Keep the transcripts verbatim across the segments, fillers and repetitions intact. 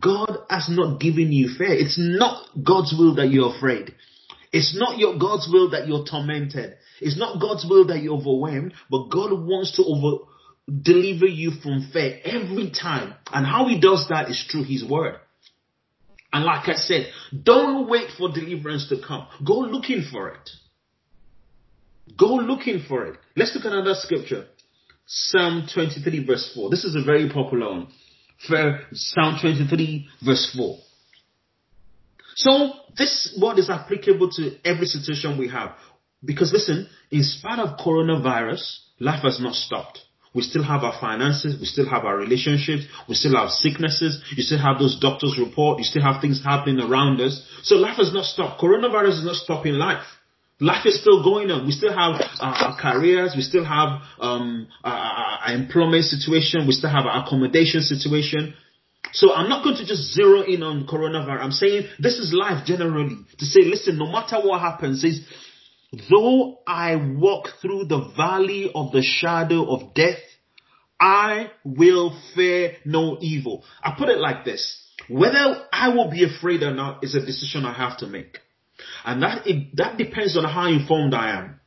God has not given you fear. It's not God's will that you're afraid. It's not your God's will that you're tormented. It's not God's will that you're overwhelmed, but God wants to over deliver you from fear every time. And how he does that is through his word. And like I said, don't wait for deliverance to come. Go looking for it. Go looking for it. Let's look at another scripture. Psalm twenty-three verse four. This is a very popular one. For Psalm twenty-three verse four. So this word is applicable to every situation we have. Because listen, in spite of coronavirus, life has not stopped. We still have our finances, we still have our relationships, we still have sicknesses, you still have those doctors' report, you still have things happening around us. So life has not stopped. Coronavirus is not stopping life. Life is still going on. We still have uh, our careers, we still have um, our, our employment situation, we still have our accommodation situation. So I'm not going to just zero in on coronavirus. I'm saying this is life generally. To say, listen, no matter what happens, is though I walk through the valley of the shadow of death, I will fear no evil. I put it like this. Whether I will be afraid or not is a decision I have to make. And that it, that depends on how informed I am.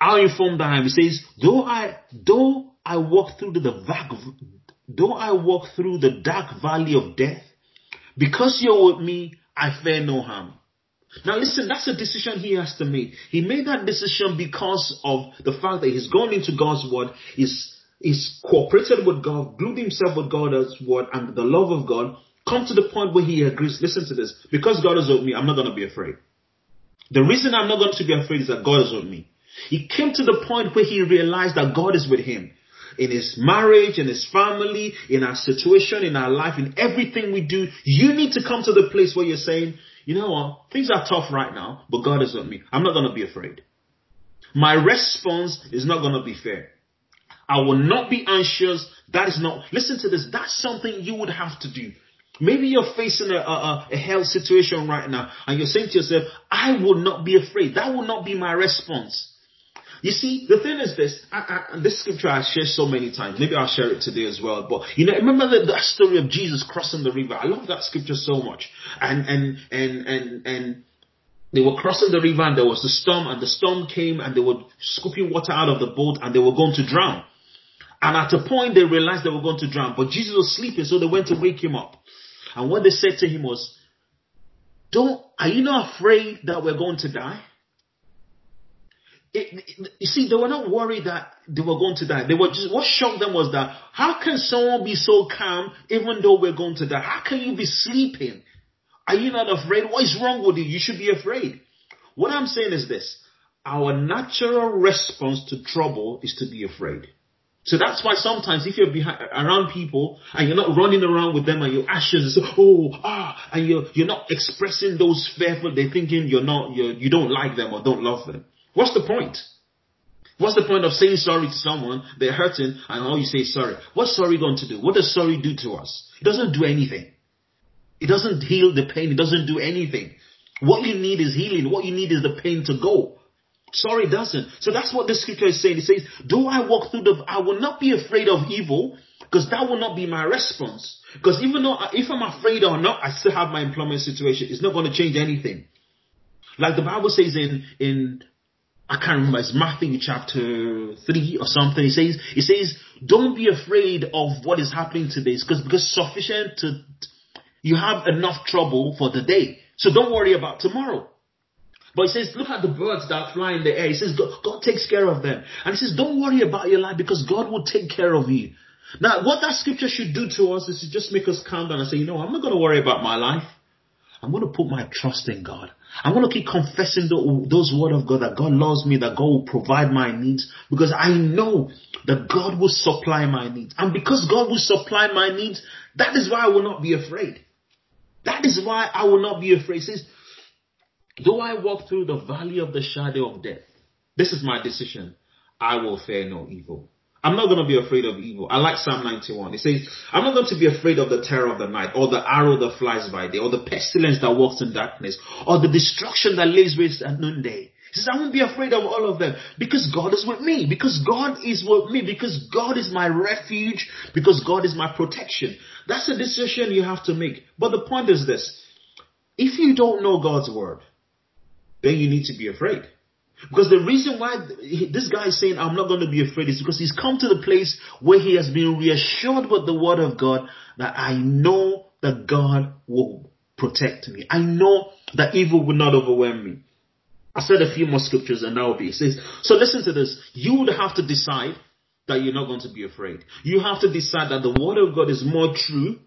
How informed I am. It says, though I though I walk through the dark, though I walk through the dark valley of death, because you're with me, I fear no harm. Now listen, that's a decision he has to make. He made that decision because of the fact that he's gone into God's word, he's, he's cooperated with God, glued himself with God's word and the love of God, come to the point where he agrees, listen to this, because God is with me, I'm not going to be afraid. The reason I'm not going to be afraid is that God is with me. He came to the point where he realized that God is with him. In his marriage, in his family, in our situation, in our life, in everything we do, you need to come to the place where you're saying, you know what? Things are tough right now, but God is with me. I'm not going to be afraid. My response is not going to be fear. I will not be anxious. That is not, listen to this. That's something you would have to do. Maybe you're facing a, a, a health situation right now and you're saying to yourself, I will not be afraid. That will not be my response. You see, the thing is this, I, I, this scripture I share so many times. Maybe I'll share it today as well. But, you know, remember the, that story of Jesus crossing the river. I love that scripture so much. And, and, and, and, and they were crossing the river and there was a storm and the storm came and they were scooping water out of the boat and they were going to drown. And at a point they realized they were going to drown, but Jesus was sleeping. So they went to wake him up. And what they said to him was, don't, are you not afraid that we're going to die? It, it, you see, they were not worried that they were going to die. They were just, what shocked them was that, how can someone be so calm even though we're going to die? How can you be sleeping? Are you not afraid? What is wrong with you? You should be afraid. What I'm saying is this. Our natural response to trouble is to be afraid. So that's why sometimes if you're behind, around people and you're not running around with them and you're anxious, oh, ah, and you're, you're not expressing those fearful, they're thinking you're not, you're, you don't like them or don't love them. What's the point? What's the point of saying sorry to someone? They're hurting and all you say is sorry. What's sorry going to do? What does sorry do to us? It doesn't do anything. It doesn't heal the pain. It doesn't do anything. What you need is healing. What you need is the pain to go. Sorry doesn't. So that's what the scripture is saying. It says, though I walk through the, I will not be afraid of evil, because that will not be my response. Because even though, I, if I'm afraid or not, I still have my employment situation. It's not going to change anything. Like the Bible says in, in, I can't remember, it's Matthew chapter three or something. It says, it says, don't be afraid of what is happening today. Because, because sufficient to, you have enough trouble for the day. So don't worry about tomorrow. But it says, look at the birds that fly in the air. It says, God, God takes care of them. And it says, don't worry about your life because God will take care of you. Now, what that scripture should do to us is to just make us calm down and say, you know, I'm not going to worry about my life. I'm going to put my trust in God. I'm going to keep confessing the, those words of God, that God loves me, that God will provide my needs, because I know that God will supply my needs. And because God will supply my needs, that is why I will not be afraid. That is why I will not be afraid. It says, though I walk through the valley of the shadow of death, this is my decision. I will fear no evil. I'm not going to be afraid of evil. I like Psalm ninety-one. It says, I'm not going to be afraid of the terror of the night, or the arrow that flies by day, or the pestilence that walks in darkness, or the destruction that lays waste at noonday. It He says, I won't be afraid of all of them because God is with me, because God is with me, because God is my refuge, because God is my protection. That's a decision you have to make. But the point is this. If you don't know God's word, then you need to be afraid. Because the reason why this guy is saying, I'm not going to be afraid, is because he's come to the place where he has been reassured with the word of God that I know that God will protect me. I know that evil will not overwhelm me. I said a few more scriptures and that will be. It says, so listen to this. You would have to decide that you're not going to be afraid. You have to decide that the word of God is more true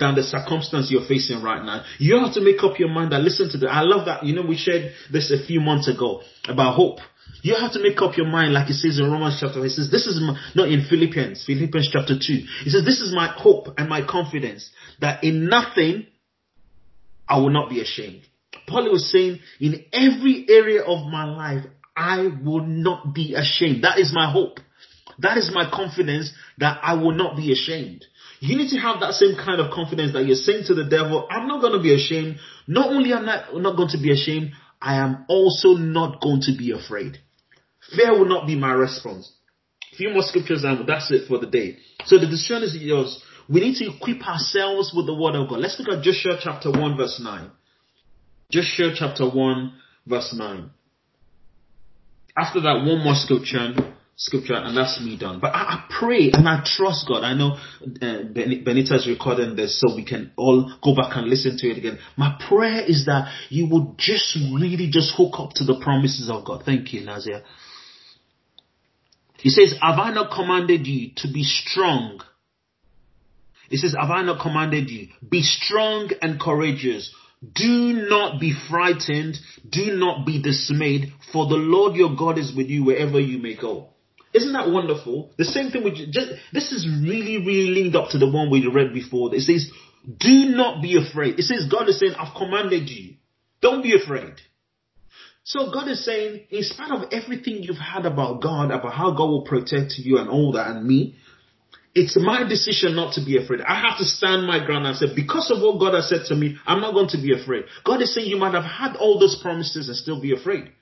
than the circumstance you're facing right now. You have to make up your mind that, listen to that. I love that. You know, we shared this a few months ago about hope. You have to make up your mind, like it says in Romans chapter, it says, this is my, not in Philippians, Philippians chapter two. It says, this is my hope and my confidence that in nothing I will not be ashamed. Paul was saying, in every area of my life, I will not be ashamed. That is my hope. That is my confidence that I will not be ashamed. You need to have that same kind of confidence that you're saying to the devil, I'm not going to be ashamed. Not only am I not going to be ashamed, I am also not going to be afraid. Fear will not be my response. A few more scriptures and that's it for the day. So the decision is yours. We need to equip ourselves with the word of God. Let's look at Joshua chapter one verse nine. Joshua chapter one verse nine. After that, one more scripture. Scripture, and that's me done. But I, I pray and I trust God. I know uh, Benita is recording this so we can all go back and listen to it again. My prayer is that you would just really just hook up to the promises of God. Thank you, Nazia. He says, have I not commanded you to be strong? He says, have I not commanded you? Be strong and courageous. Do not be frightened. Do not be dismayed. For the Lord your God is with you wherever you may go. Isn't that wonderful? The same thing with just, this is really, really linked up to the one we read before. It says, do not be afraid. It says, God is saying, I've commanded you. Don't be afraid. So God is saying, in spite of everything you've heard about God, about how God will protect you and all that and me, it's my decision not to be afraid. I have to stand my ground and say, because of what God has said to me, I'm not going to be afraid. God is saying, you might have had all those promises and still be afraid.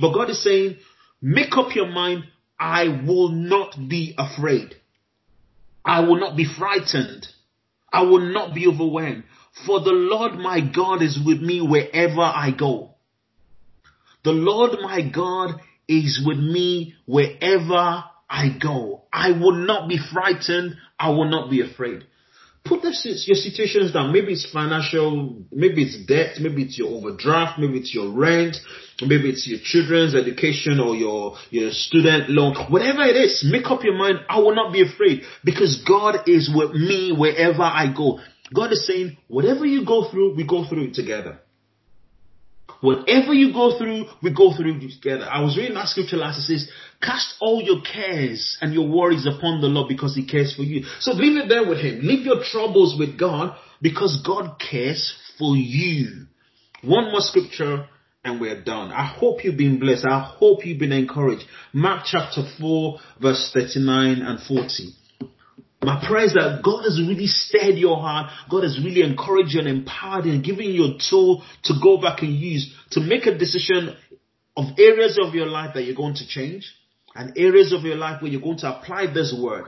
But God is saying, make up your mind. I will not be afraid. I will not be frightened. I will not be overwhelmed. For the Lord my God is with me wherever I go. The Lord my God is with me wherever I go. I will not be frightened. I will not be afraid. Put your situations down. Maybe it's financial, maybe it's debt, maybe it's your overdraft, maybe it's your rent, maybe it's your children's education or your, your student loan. Whatever it is, make up your mind, I will not be afraid because God is with me wherever I go. God is saying, whatever you go through, we go through it together. Whatever you go through, we go through it together. I was reading that scripture last. It says, cast all your cares and your worries upon the Lord because he cares for you. So leave it there with him. Leave your troubles with God because God cares for you. One more scripture and we're done. I hope you've been blessed. I hope you've been encouraged. Mark chapter four, verse thirty-nine and forty. My prayer is that God has really stirred your heart. God has really encouraged you and empowered you and given you a tool to go back and use to make a decision of areas of your life that you're going to change and areas of your life where you're going to apply this word.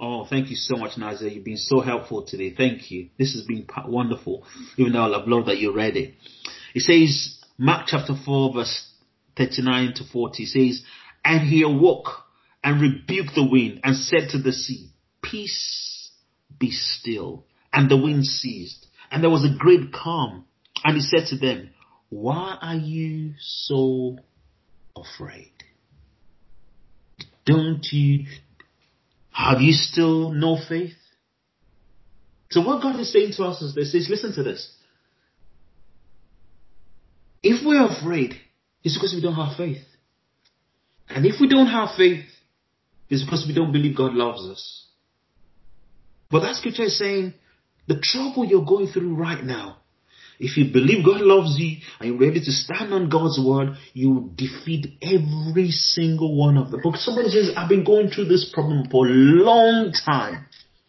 Oh, thank you so much, Nazia. You've been so helpful today. Thank you. This has been wonderful, even though I love that you read it. It says, Mark chapter four, verse thirty-nine to forty, says, and he awoke and rebuked the wind and said to the sea, peace, be still. And the wind ceased. And there was a great calm. And he said to them, why are you so afraid? Don't you, have you still no faith? So what God is saying to us is this, is listen to this. If we're afraid, it's because we don't have faith. And if we don't have faith, it's because we don't believe God loves us. But that scripture is saying, the trouble you're going through right now, if you believe God loves you and you're ready to stand on God's word, you will defeat every single one of them. But somebody says, I've been going through this problem for a long time.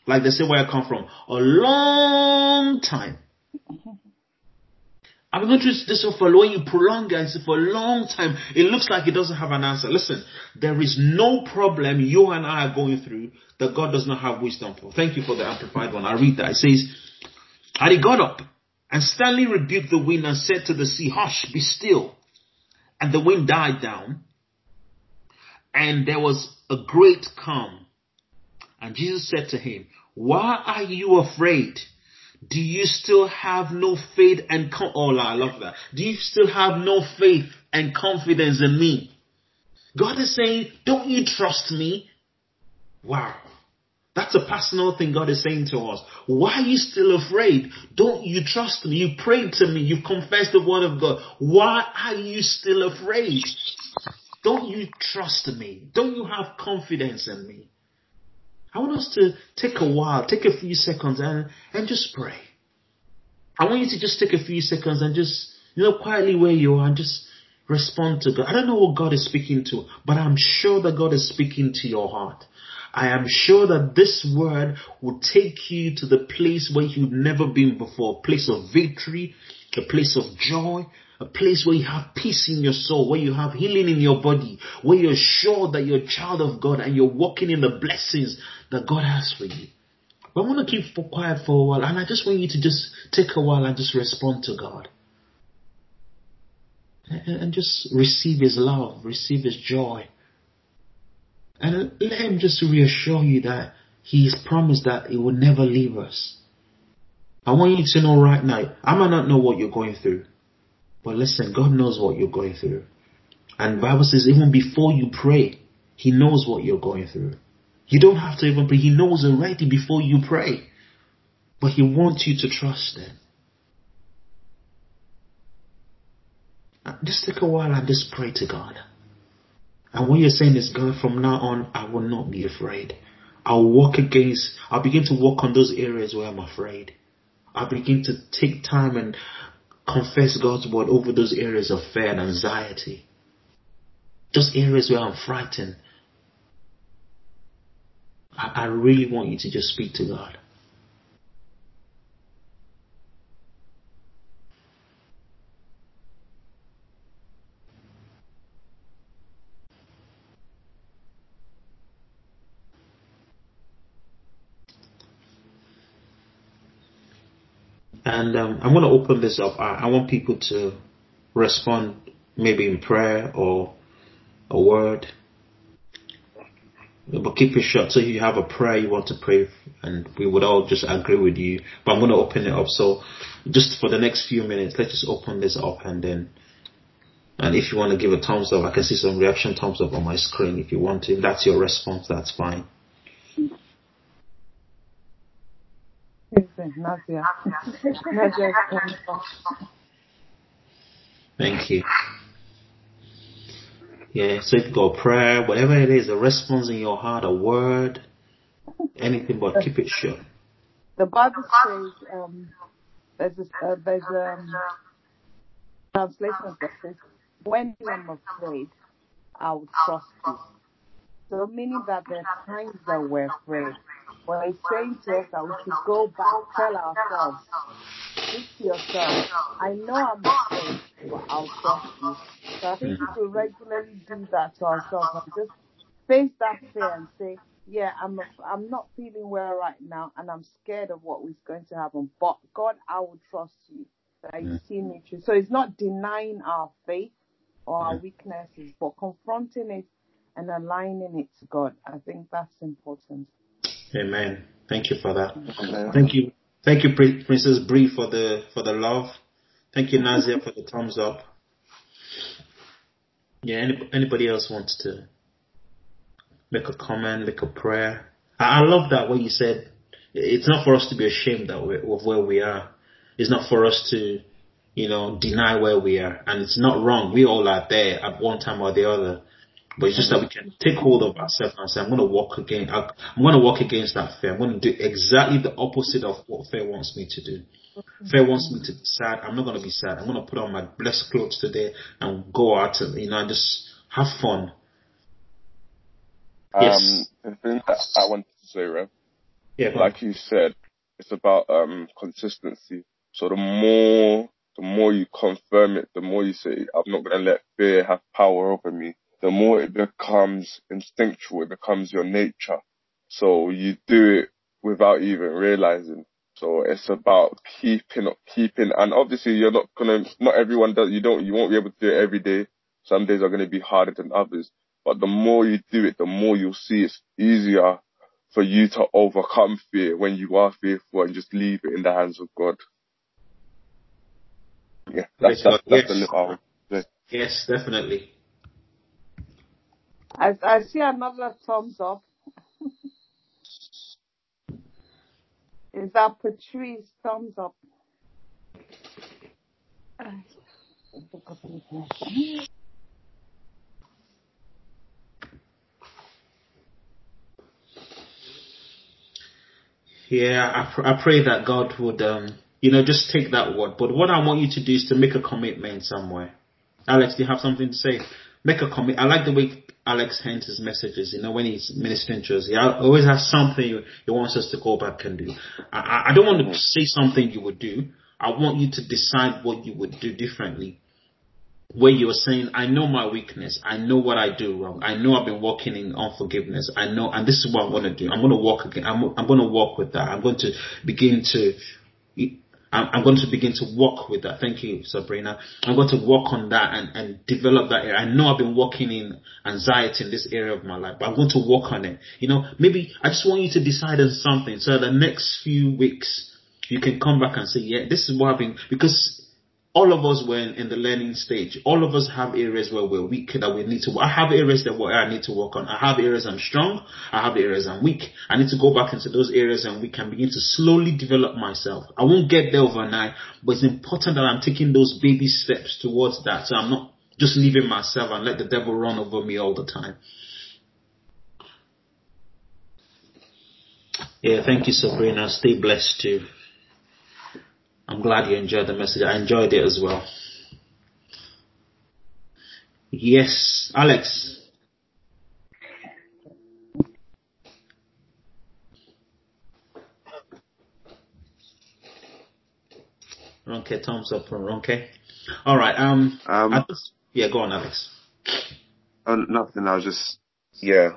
Like they say where I come from, a long time. I've been going through this for when you prolong it for a long time, it looks like it doesn't have an answer. Listen, there is no problem you and I are going through that God does not have wisdom for. Thank you for the amplified one. I read that. It says, and he got up and sternly rebuked the wind and said to the sea, hush, be still. And the wind died down and there was a great calm. And Jesus said to him, why are you afraid? Do you still have no faith and com- oh, I love that. Do you still have no faith and confidence in me? God is saying, don't you trust me? Wow. That's a personal thing God is saying to us. Why are you still afraid? Don't you trust me? You prayed to me. You've confessed the word of God. Why are you still afraid? Don't you trust me? Don't you have confidence in me? I want us to take a while, take a few seconds and, and just pray. I want you to just take a few seconds and just, you know, quietly where you are and just respond to God. I don't know what God is speaking to, but I'm sure that God is speaking to your heart. I am sure that this word will take you to the place where you've never been before, a place of victory, a place of joy, a place where you have peace in your soul, where you have healing in your body, where you're sure that you're a child of God and you're walking in the blessings that God has for you. But I want to keep quiet for a while, and I just want you to just take a while and just respond to God. And just receive His love, receive His joy. And let Him just reassure you that He's promised that He will never leave us. I want you to know right now, I might not know what you're going through. But listen, God knows what you're going through. And the Bible says even before you pray, He knows what you're going through. You don't have to even pray. He knows already before you pray. But He wants you to trust Him. Just take a while and just pray to God. And what you're saying is, God, from now on, I will not be afraid. I'll walk against, I'll begin to walk on those areas where I'm afraid. I'll begin to take time and confess God's word over those areas of fear and anxiety. Those areas where I'm frightened. I, I really want you to just speak to God. And um, I'm going to open this up. I, I want people to respond maybe in prayer or a word. But keep it short. So if you have a prayer you want to pray, and we would all just agree with you. But I'm going to open it up. So just for the next few minutes, let's just open this up. And then, and if you want to give a thumbs up, I can see some reaction thumbs up on my screen if you want to. If that's your response, that's fine. Nadia. Nadia. Thank you. Yeah, so if you've got a prayer, whatever it is, a response in your heart, a word, anything, but keep it short. The Bible says um, there's a, uh, there's a um, translation that says, when I'm afraid, I will trust you. So meaning that there are times that we're afraid. Well, it's saying to us that we should go back, tell ourselves, speak to yourself, I know I'm afraid, but I'll trust you. So I think we should regularly do that to ourselves and just face that fear and say, yeah, I'm, I'm not feeling well right now and I'm scared of what is going to happen, but God, I will trust you that you see me through. So it's not denying our faith or our weaknesses, but confronting it and aligning it to God. I think that's important. Amen. Thank you for that. Okay. Thank you. Thank you, Princess Bree, for the for the love. Thank you, Nazia, for the thumbs up. Yeah, any, anybody else wants to make a comment, make a prayer? I, I love that what you said. It's not for us to be ashamed that we're, of where we are. It's not for us to, you know, deny where we are. And it's not wrong. We all are there at one time or the other. But it's just that we can take hold of ourselves and say, I'm going to walk again. I'm going to walk against that fear. I'm going to do exactly the opposite of what fear wants me to do. Fear wants me to be sad. I'm not going to be sad. I'm going to put on my blessed clothes today and go out and, you know, just have fun. Um, yes. The thing that I wanted to say, Rev, yeah, like you said, it's about um, consistency. So the more the more you confirm it, the more you say, I'm not going to let fear have power over me, the more it becomes instinctual, it becomes your nature. So you do it without even realizing. So it's about keeping up, keeping, and obviously you're not going to, not everyone does, you don't, you won't be able to do it every day. Some days are going to be harder than others, but the more you do it, the more you'll see it's easier for you to overcome fear when you are fearful and just leave it in the hands of God. Yeah, that's, that's, that's yes. the little yeah. Yes, definitely. I, I see another thumbs up. Is that Patrice? Thumbs up. Yeah, I, pr- I pray that God would, um, you know, just take that word. But what I want you to do is to make a commitment somewhere. Alex, do you have something to say? Make a commit. I like the way Alex hands his messages, you know, when he's ministering to us. He always has something he wants us to go back and do. I, I don't want to say something you would do. I want you to decide what you would do differently. Where you're saying, I know my weakness. I know what I do wrong. I know I've been walking in unforgiveness. I know, and this is what I'm going to do. I'm going to walk again. I'm, I'm going to walk with that. I'm going to begin to... I'm going to begin to walk with that. Thank you, Sabrina. I'm going to walk on that and, and develop that area. I know I've been walking in anxiety in this area of my life, but I'm going to walk on it. You know, maybe I just want you to decide on something. So the next few weeks, you can come back and say, yeah, this is what I've been, because all of us were in, in the learning stage. All of us have areas where we're weak that we need to, I have areas that where I need to work on. I have areas I'm strong. I have areas I'm weak. I need to go back into those areas and we can begin to slowly develop myself. I won't get there overnight, but it's important that I'm taking those baby steps towards that. So I'm not just leaving myself and let the devil run over me all the time. Yeah, thank you, Sabrina. Stay blessed too. I'm glad you enjoyed the message. I enjoyed it as well. Yes, Alex. Ronke, thumbs up from Ronke. All right. Um. um I just, yeah, go on, Alex. Uh, nothing. I was just yeah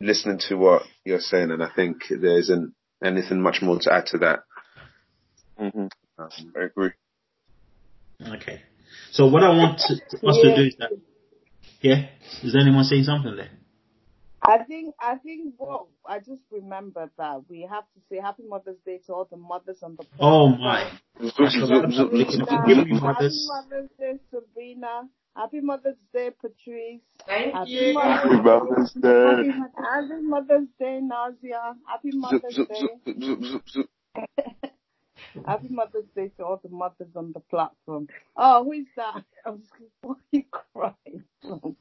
listening to what you're saying, and I think there isn't anything much more to add to that. Mm-hmm. I agree. Okay. So what I want to, us yeah. to do is that. Yeah. Is anyone saying something there? I think. I think. What I just remembered that we have to say Happy Mother's Day to all the mothers on the. Oh my! Sabrina, Happy Mother's Day, Sabrina. Happy Mother's Day, Patrice. Thank Happy you. Mother's Day. Happy, Happy Mother's Day, Nazia. Happy Mother's Day. Zip, zip, zip, zip, zip. Happy Mother's Day to all the mothers on the platform. Oh, who is that? I was before you crying. So,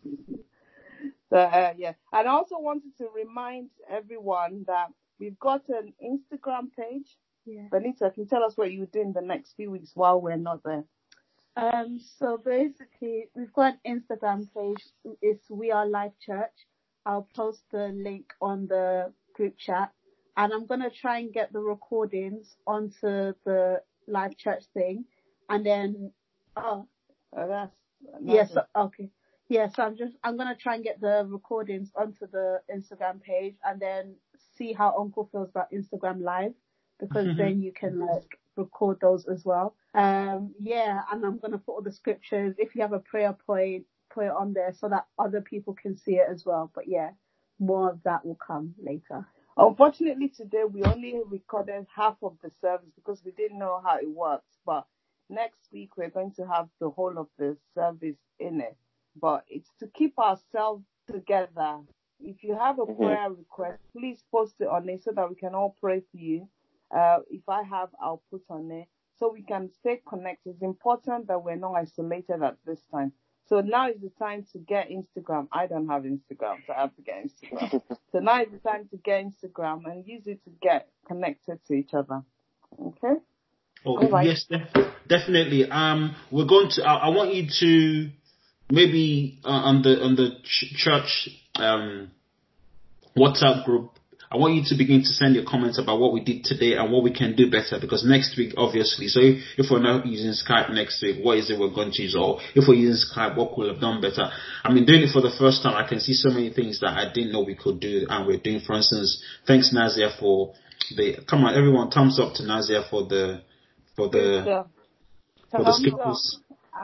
uh, yeah. And I also wanted to remind everyone that we've got an Instagram page. Yeah. Benita, can you tell us what you do in the next few weeks while we're not there? Um, so basically, we've got an Instagram page. It's We Are Life Church. I'll post the link on the group chat. And I'm going to try and get the recordings onto the live church thing. And then, oh, oh that's, yes, yeah, so, okay. Yeah, so I'm just, I'm going to try and get the recordings onto the Instagram page and then see how Uncle feels about Instagram Live, because mm-hmm. then you can like record those as well. Um, yeah, and I'm going to put all the scriptures. If you have a prayer point, put it on there so that other people can see it as well. But yeah, more of that will come later. Unfortunately, today we only recorded half of the service because we didn't know how it works. But next week we're going to have the whole of the service in it. But it's to keep ourselves together. If you have a mm-hmm. prayer request, please post it on it so that we can all pray for you. Uh, if I have, I'll put on it so we can stay connected. It's important that we're not isolated at this time. So now is the time to get Instagram. I don't have Instagram, so I have to get Instagram. So now is the time to get Instagram and use it to get connected to each other. Okay? Oh, right. Yes, def- definitely. Um, we're going to, I, I want you to maybe uh, on the, on the ch- church um, WhatsApp group, I want you to begin to send your comments about what we did today and what we can do better, because next week, obviously, so if we're not using Skype next week, what is it we're going to use? Or if we're using Skype, what could we have done better? I mean, doing it for the first time, I can see so many things that I didn't know we could do and we're doing. For instance, thanks Nazia for the, come on everyone, thumbs up to Nazia for the, for the, yeah. for the scriptures,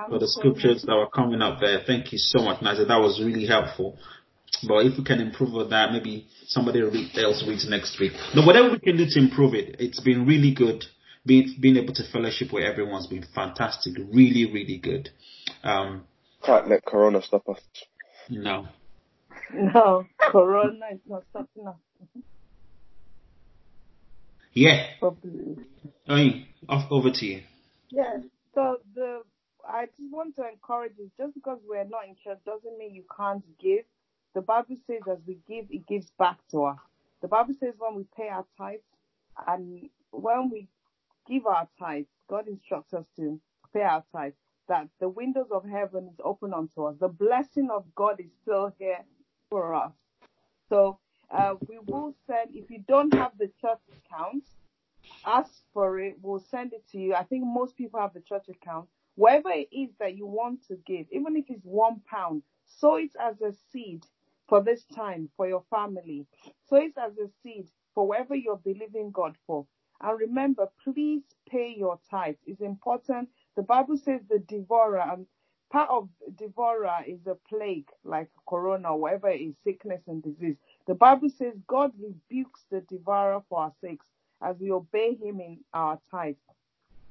for the scriptures that were coming up there. Thank you so much, Nazia. That was really helpful. But if we can improve on that, maybe somebody else reads next week. But whatever we can do to improve it, it's been really good. Being, being able to fellowship with everyone's been fantastic. Really, really good. Um, Can't let Corona stop us. No. No, Corona is not stopping us. Yeah. Oyin, off over to you. Yeah. So the I just want to encourage you. Just because we're not in church doesn't mean you can't give. The Bible says as we give, it gives back to us. The Bible says when we pay our tithes and when we give our tithes, God instructs us to pay our tithes, that the windows of heaven is open unto us. The blessing of God is still here for us. So uh, we will send, if you don't have the church account, ask for it. We'll send it to you. I think most people have the church account. Wherever it is that you want to give, even if it's one pound, sow it as a seed. For this time, for your family. So it's as a seed for whatever you're believing God for. And remember, please pay your tithes. It's important. The Bible says the devourer, and part of devourer is a plague, like Corona, or whatever it is, sickness and disease. The Bible says God rebukes the devourer for our sakes as we obey him in our tithes.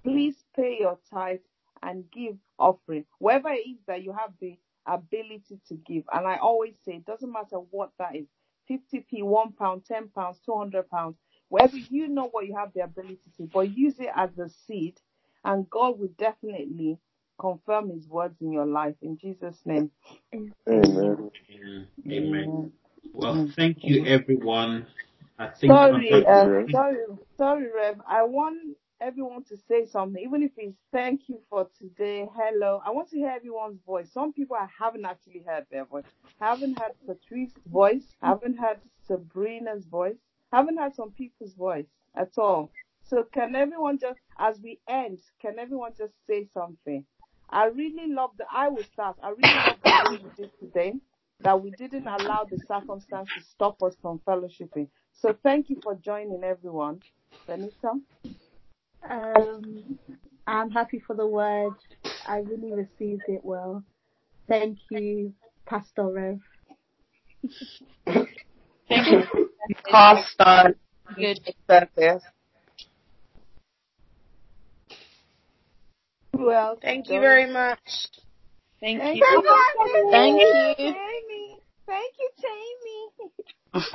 Please pay your tithes and give offering. Whatever it is that you have the ability to give. And I always say, it doesn't matter what that is, fifty p, one pound, ten pounds, two hundred pounds, wherever you know what you have the ability to, but use it as a seed, and God will definitely confirm his words in your life. In Jesus' name. Amen. Amen. Amen. Amen. Well, thank you, everyone. I think sorry, uh, sorry, sorry, Rev. I want everyone to say something, even if it's thank you for today, hello. I want to hear everyone's voice. Some people I haven't actually heard their voice. I haven't heard Patrice's voice. I haven't heard Sabrina's voice. I haven't heard some people's voice at all. So can everyone just, as we end, can everyone just say something? I really love the, I will start. I really love the thing we did today, that we didn't allow the circumstance to stop us from fellowshipping. So thank you for joining, everyone. Benita? Um, I'm happy for the word. I really received it well. Thank you, Pastor Rev. Thank you, Pastor. Good service. Well, thank you very much. Thank you. Thank you. Thank you, Jamie. Thank you,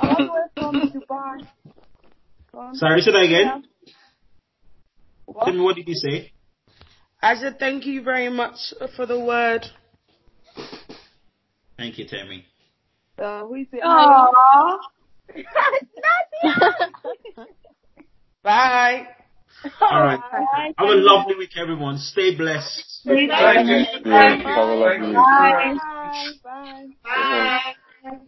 Jamie. All the way from Dubai. From Sorry, say that again. What? Tell me, what did you say? I said thank you very much for the word. Thank you, Tammy. Uh, who is it? Aww. Bye. All right. Bye. Have a lovely week, everyone. Stay blessed. Stay blessed. Bye. Bye. Bye. Bye. Bye. Bye. Bye.